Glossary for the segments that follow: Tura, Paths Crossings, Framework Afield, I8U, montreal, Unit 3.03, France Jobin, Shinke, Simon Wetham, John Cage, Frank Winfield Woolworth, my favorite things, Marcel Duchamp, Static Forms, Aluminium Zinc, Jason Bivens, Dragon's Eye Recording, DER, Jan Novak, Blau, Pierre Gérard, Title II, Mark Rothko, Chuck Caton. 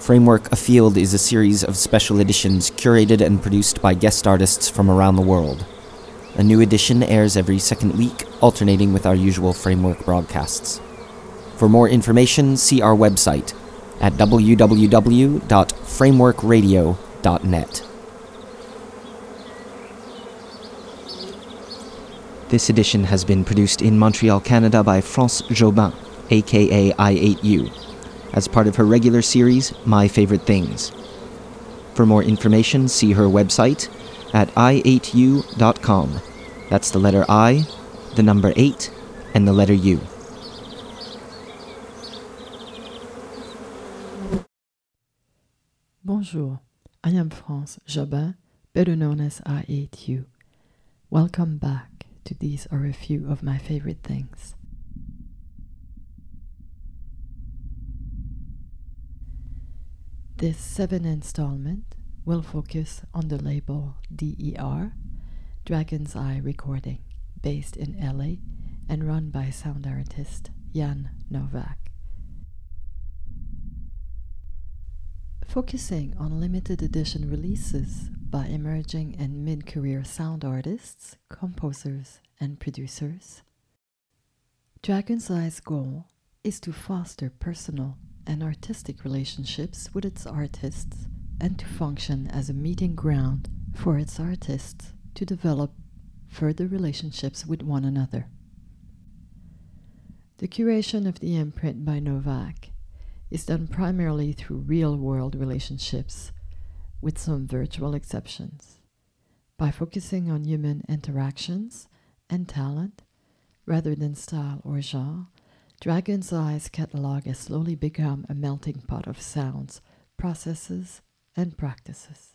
Framework Afield is a series of special editions curated and produced by guest artists from around the world. A new edition airs every second week, alternating with our usual Framework broadcasts. For more information, see our website at www.frameworkradio.net. This edition has been produced in Montreal, Canada by France Jobin, aka I8U. As part of her regular series, My Favorite Things. For more information, see her website at i8u.com. That's the letter I, the number 8, and the letter U. Bonjour, I am France Jobin, better known as I8U. Welcome back to These Are a Few of My Favorite Things. This 7th installment will focus on the label DER, Dragon's Eye Recording, based in LA and run by sound artist Jan Novak. Focusing on limited edition releases by emerging and mid-career sound artists, composers, and producers, Dragon's Eye's goal is to foster personal and artistic relationships with its artists and to function as a meeting ground for its artists to develop further relationships with one another. The curation of the imprint by Novak is done primarily through real-world relationships, with some virtual exceptions, by focusing on human interactions and talent rather than style or genre. Dragon's Eye's catalog has slowly become a melting pot of sounds, processes, and practices.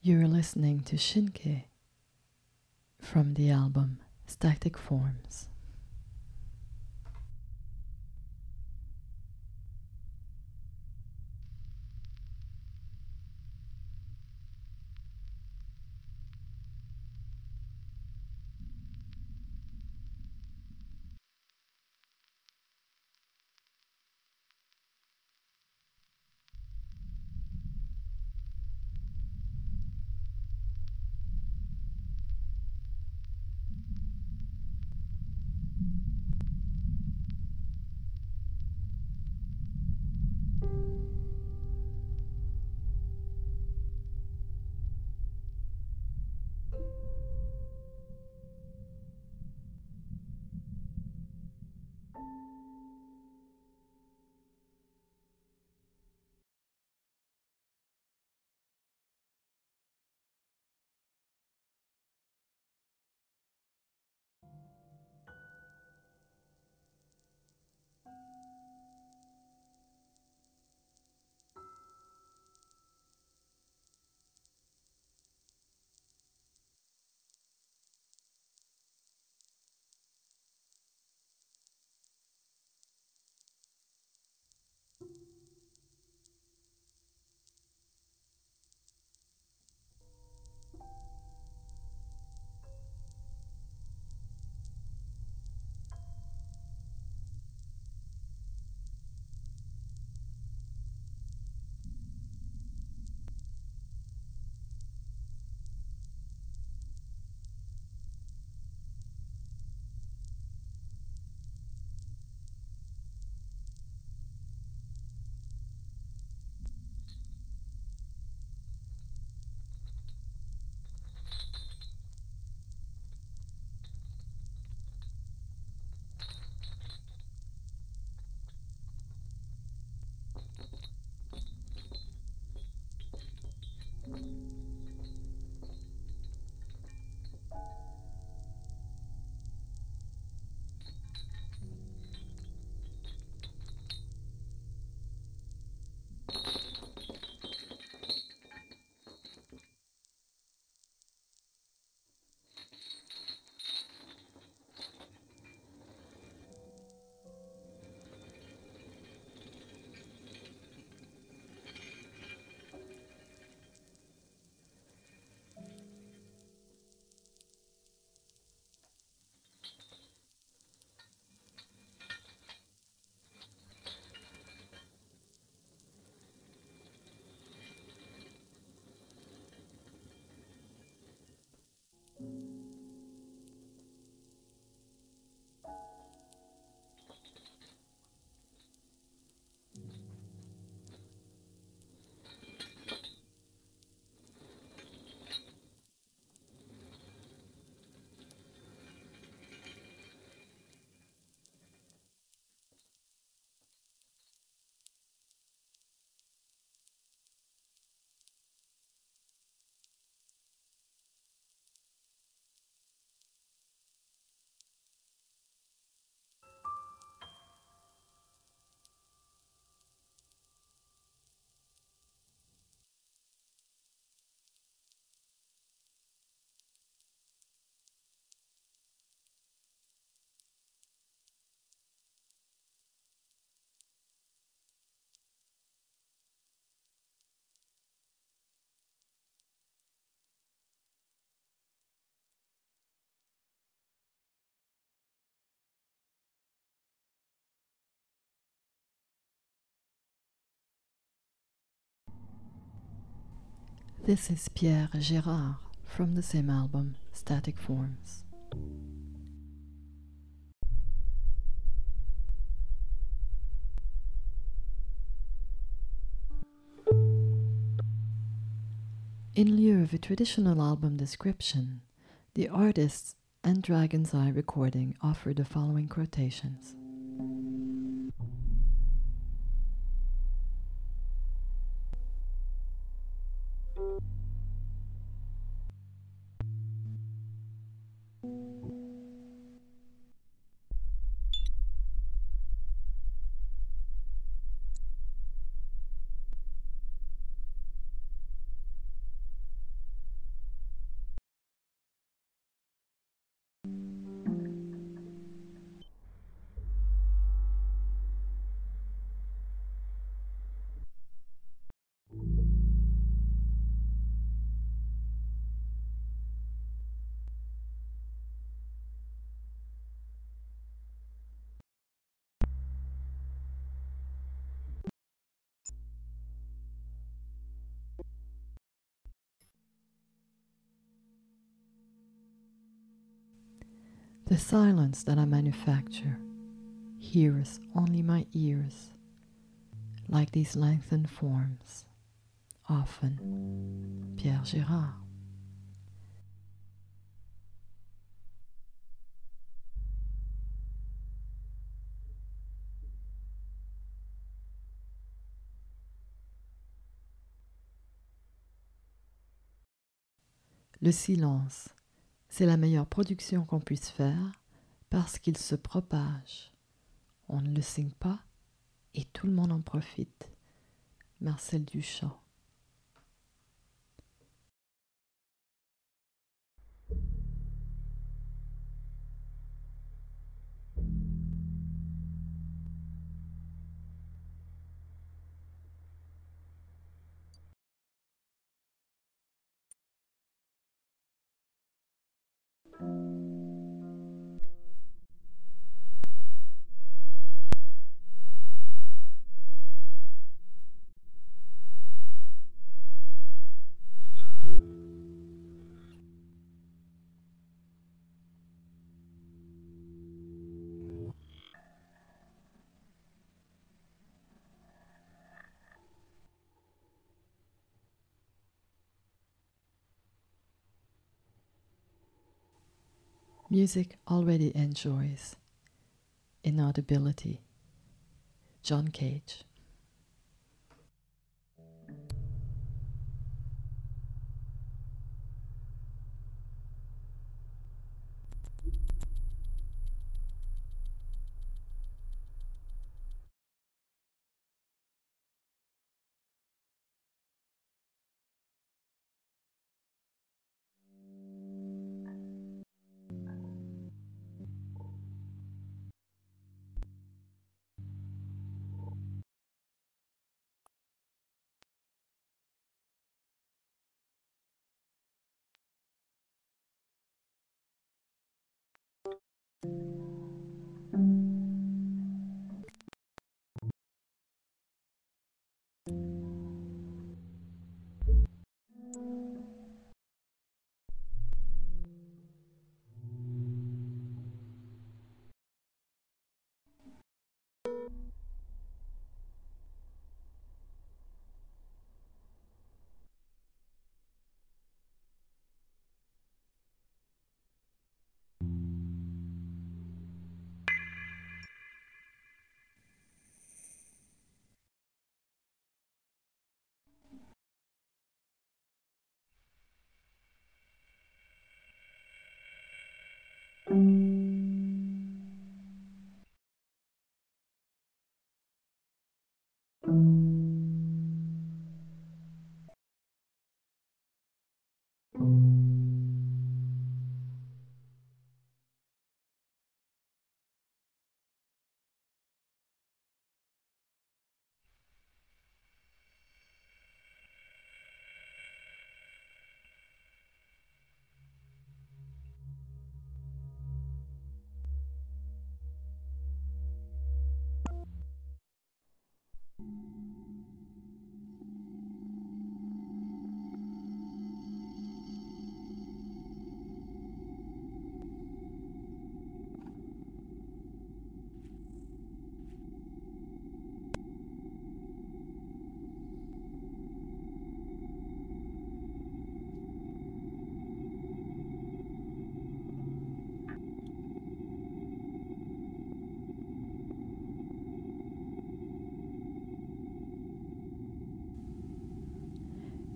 You're listening to Shinke from the album Static Forms. This is Pierre Gérard from the same album, Static Forms. In lieu of a traditional album description, the artists and Dragon's Eye Recording offer the following quotations. The silence that I manufacture hears only my ears, like these lengthened forms. Often, Pierre Gérard. Le silence. C'est la meilleure production qu'on puisse faire parce qu'il se propage. On ne le signe pas et tout le monde en profite. Marcel Duchamp. Music already enjoys inaudibility. John Cage.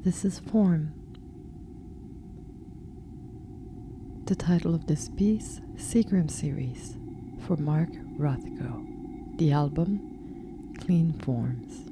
This is form. The title of this piece, Seagram Series, for Mark Rothko. The album, Clean Forms.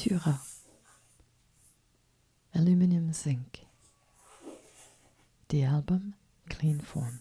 Tura, Aluminium Zinc, the album Clean Form.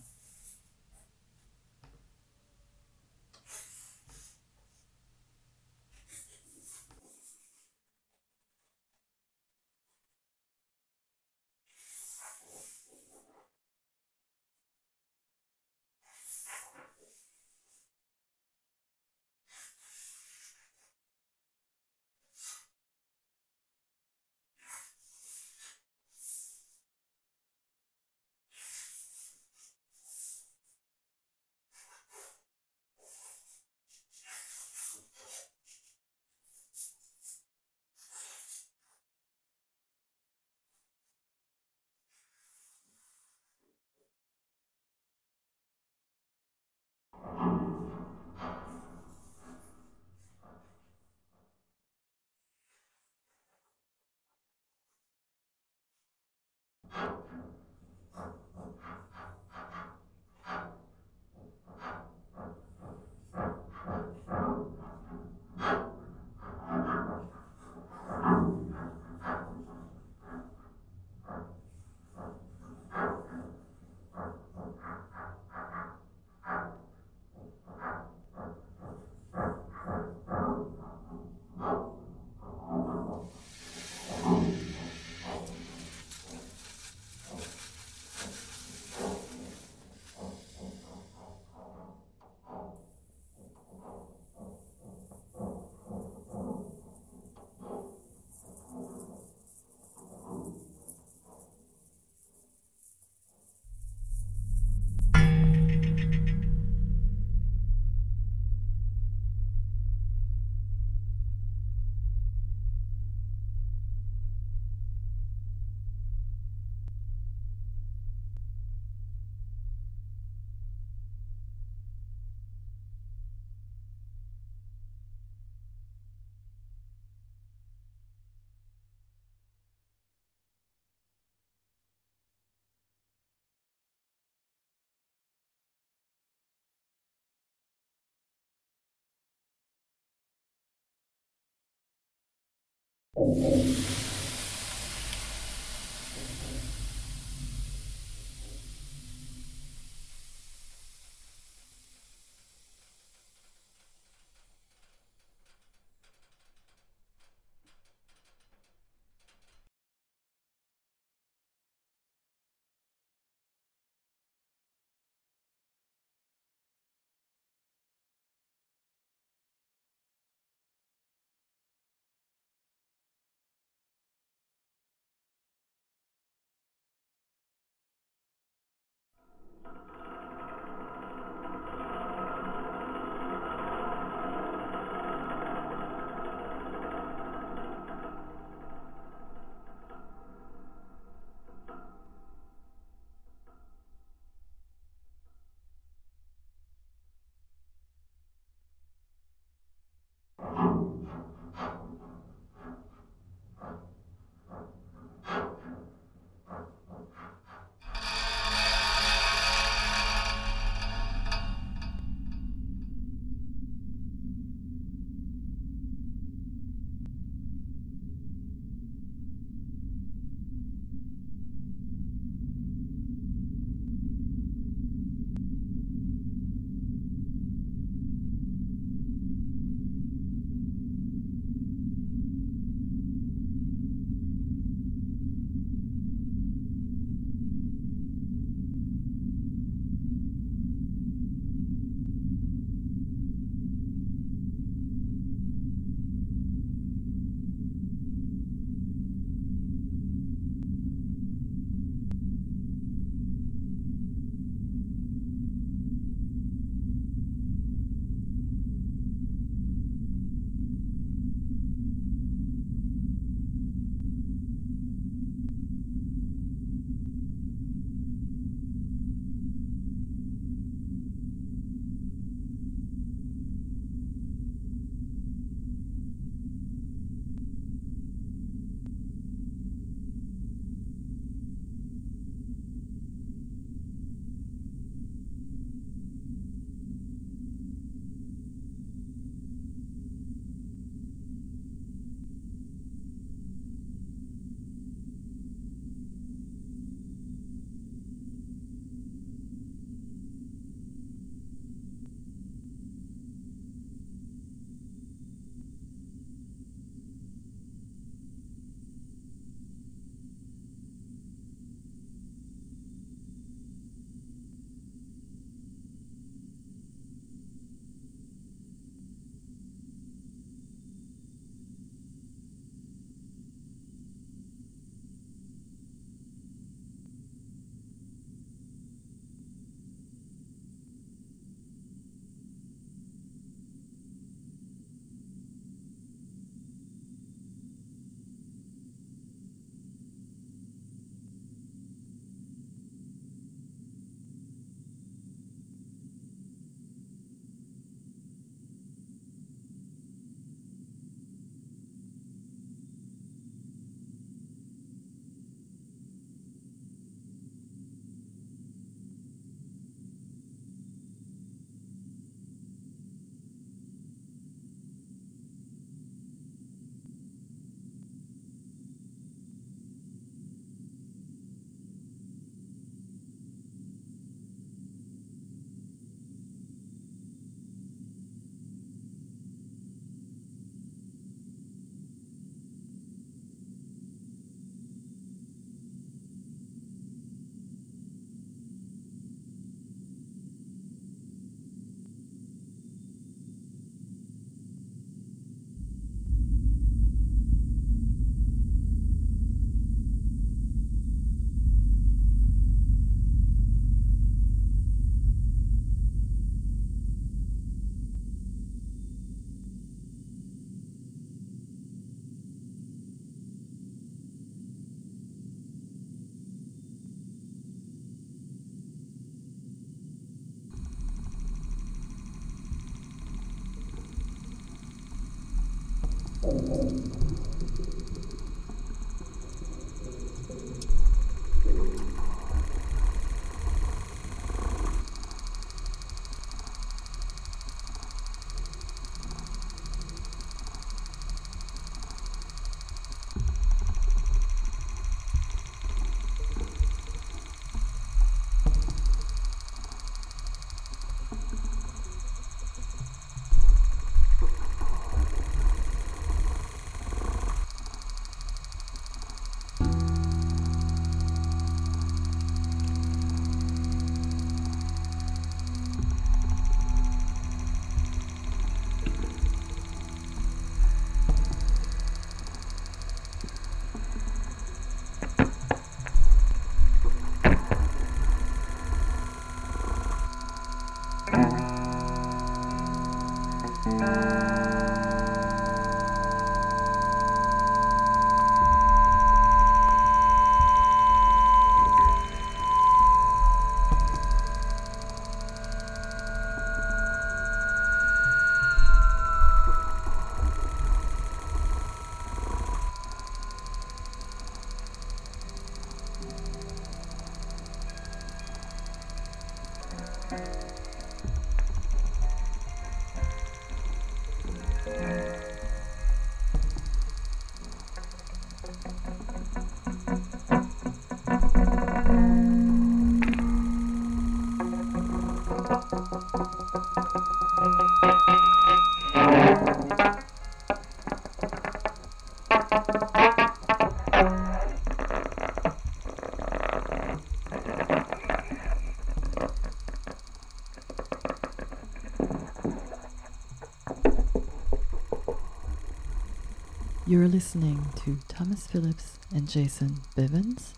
You're listening to Thomas Phillips and Jason Bivens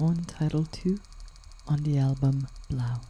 on Title II on the album Blau.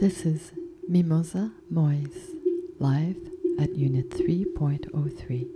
This is Mimosa Moise, live at Unit 3.03.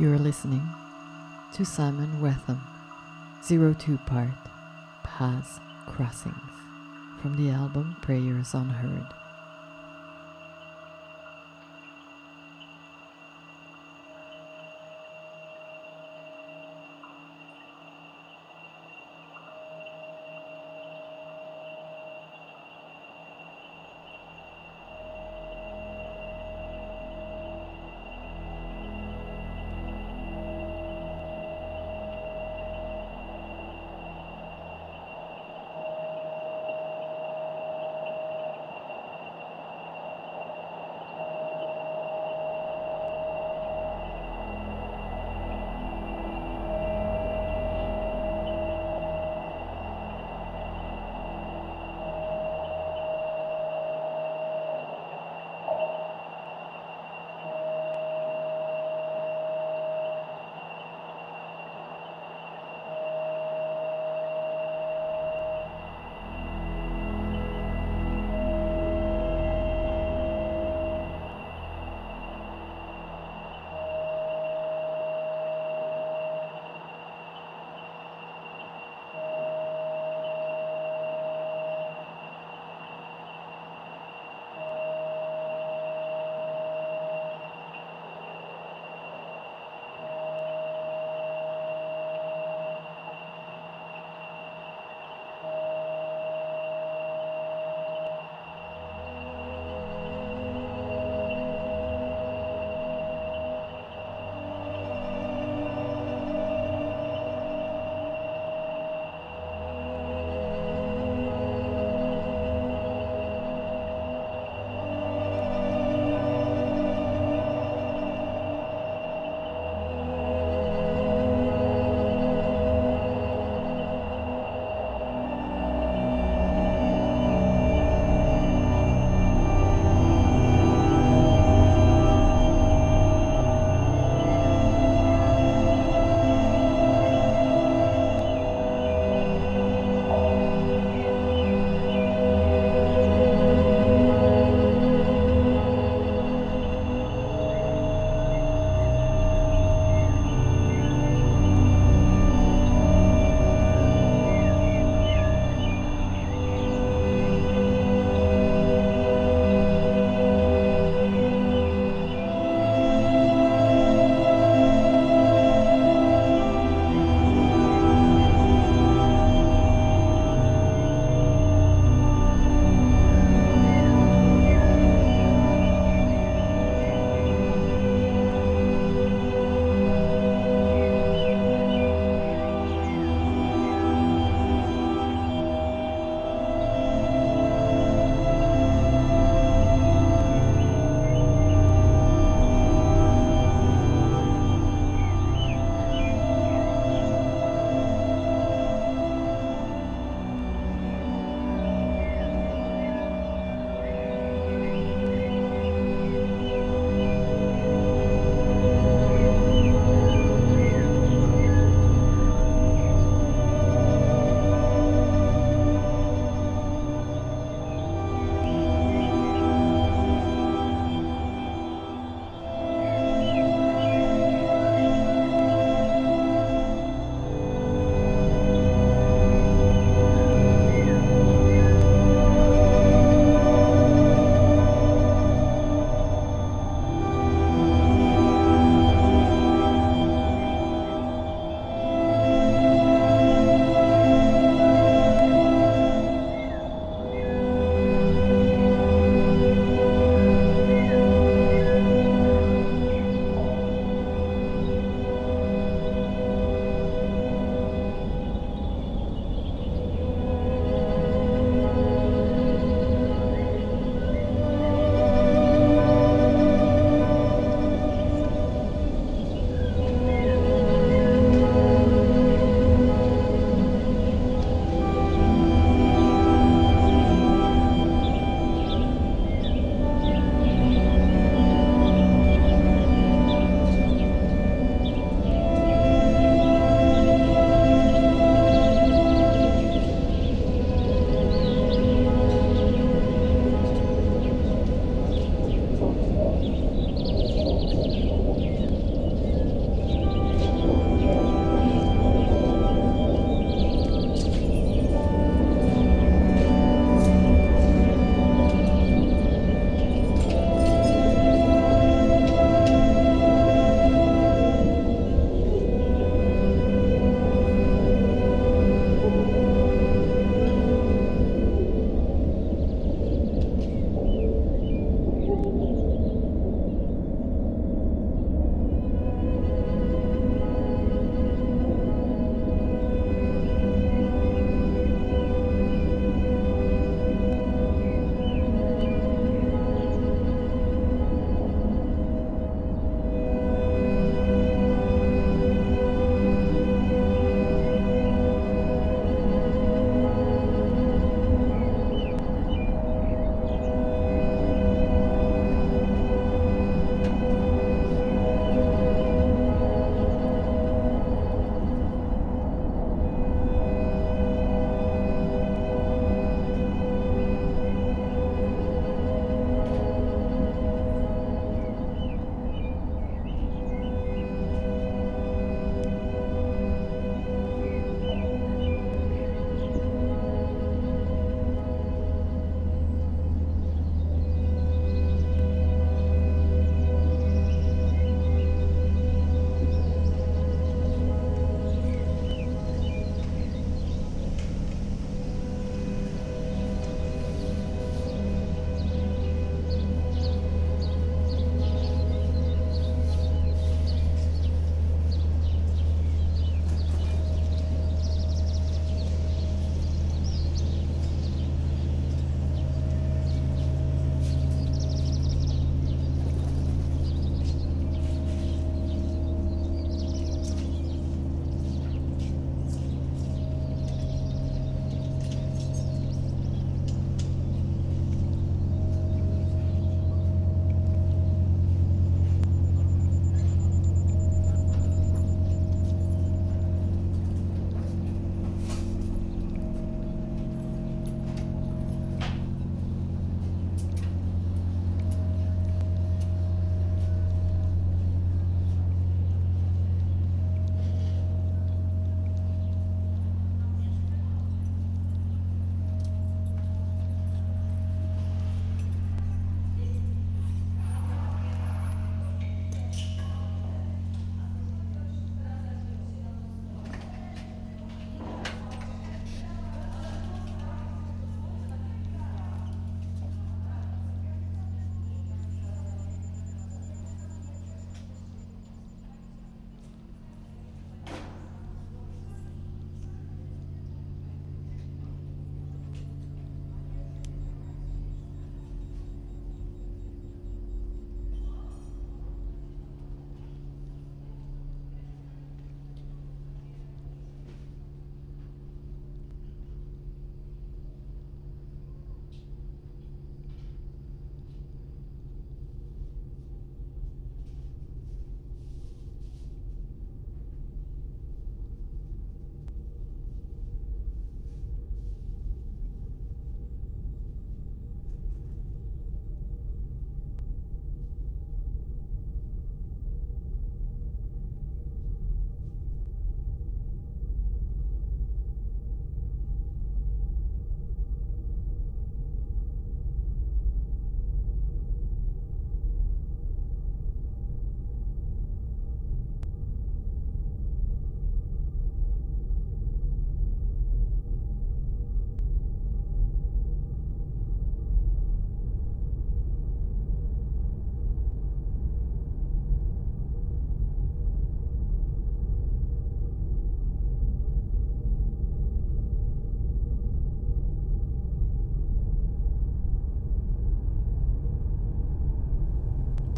You're listening to Simon Wetham, 02 part, Paths Crossings, from the album Prayers Unheard.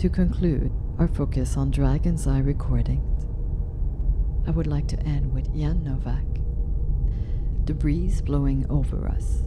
To conclude our focus on Dragon's Eye recordings, I would like to end with Jan Novak, The Breeze Blowing Over Us.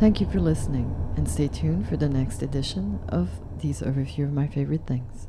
Thank you for listening, and stay tuned for the next edition of These Overview of My Favorite Things.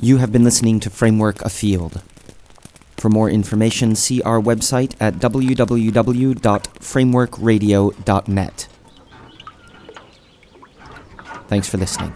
You have been listening to Framework Afield. For more information, see our website at www.frameworkradio.net. Thanks for listening.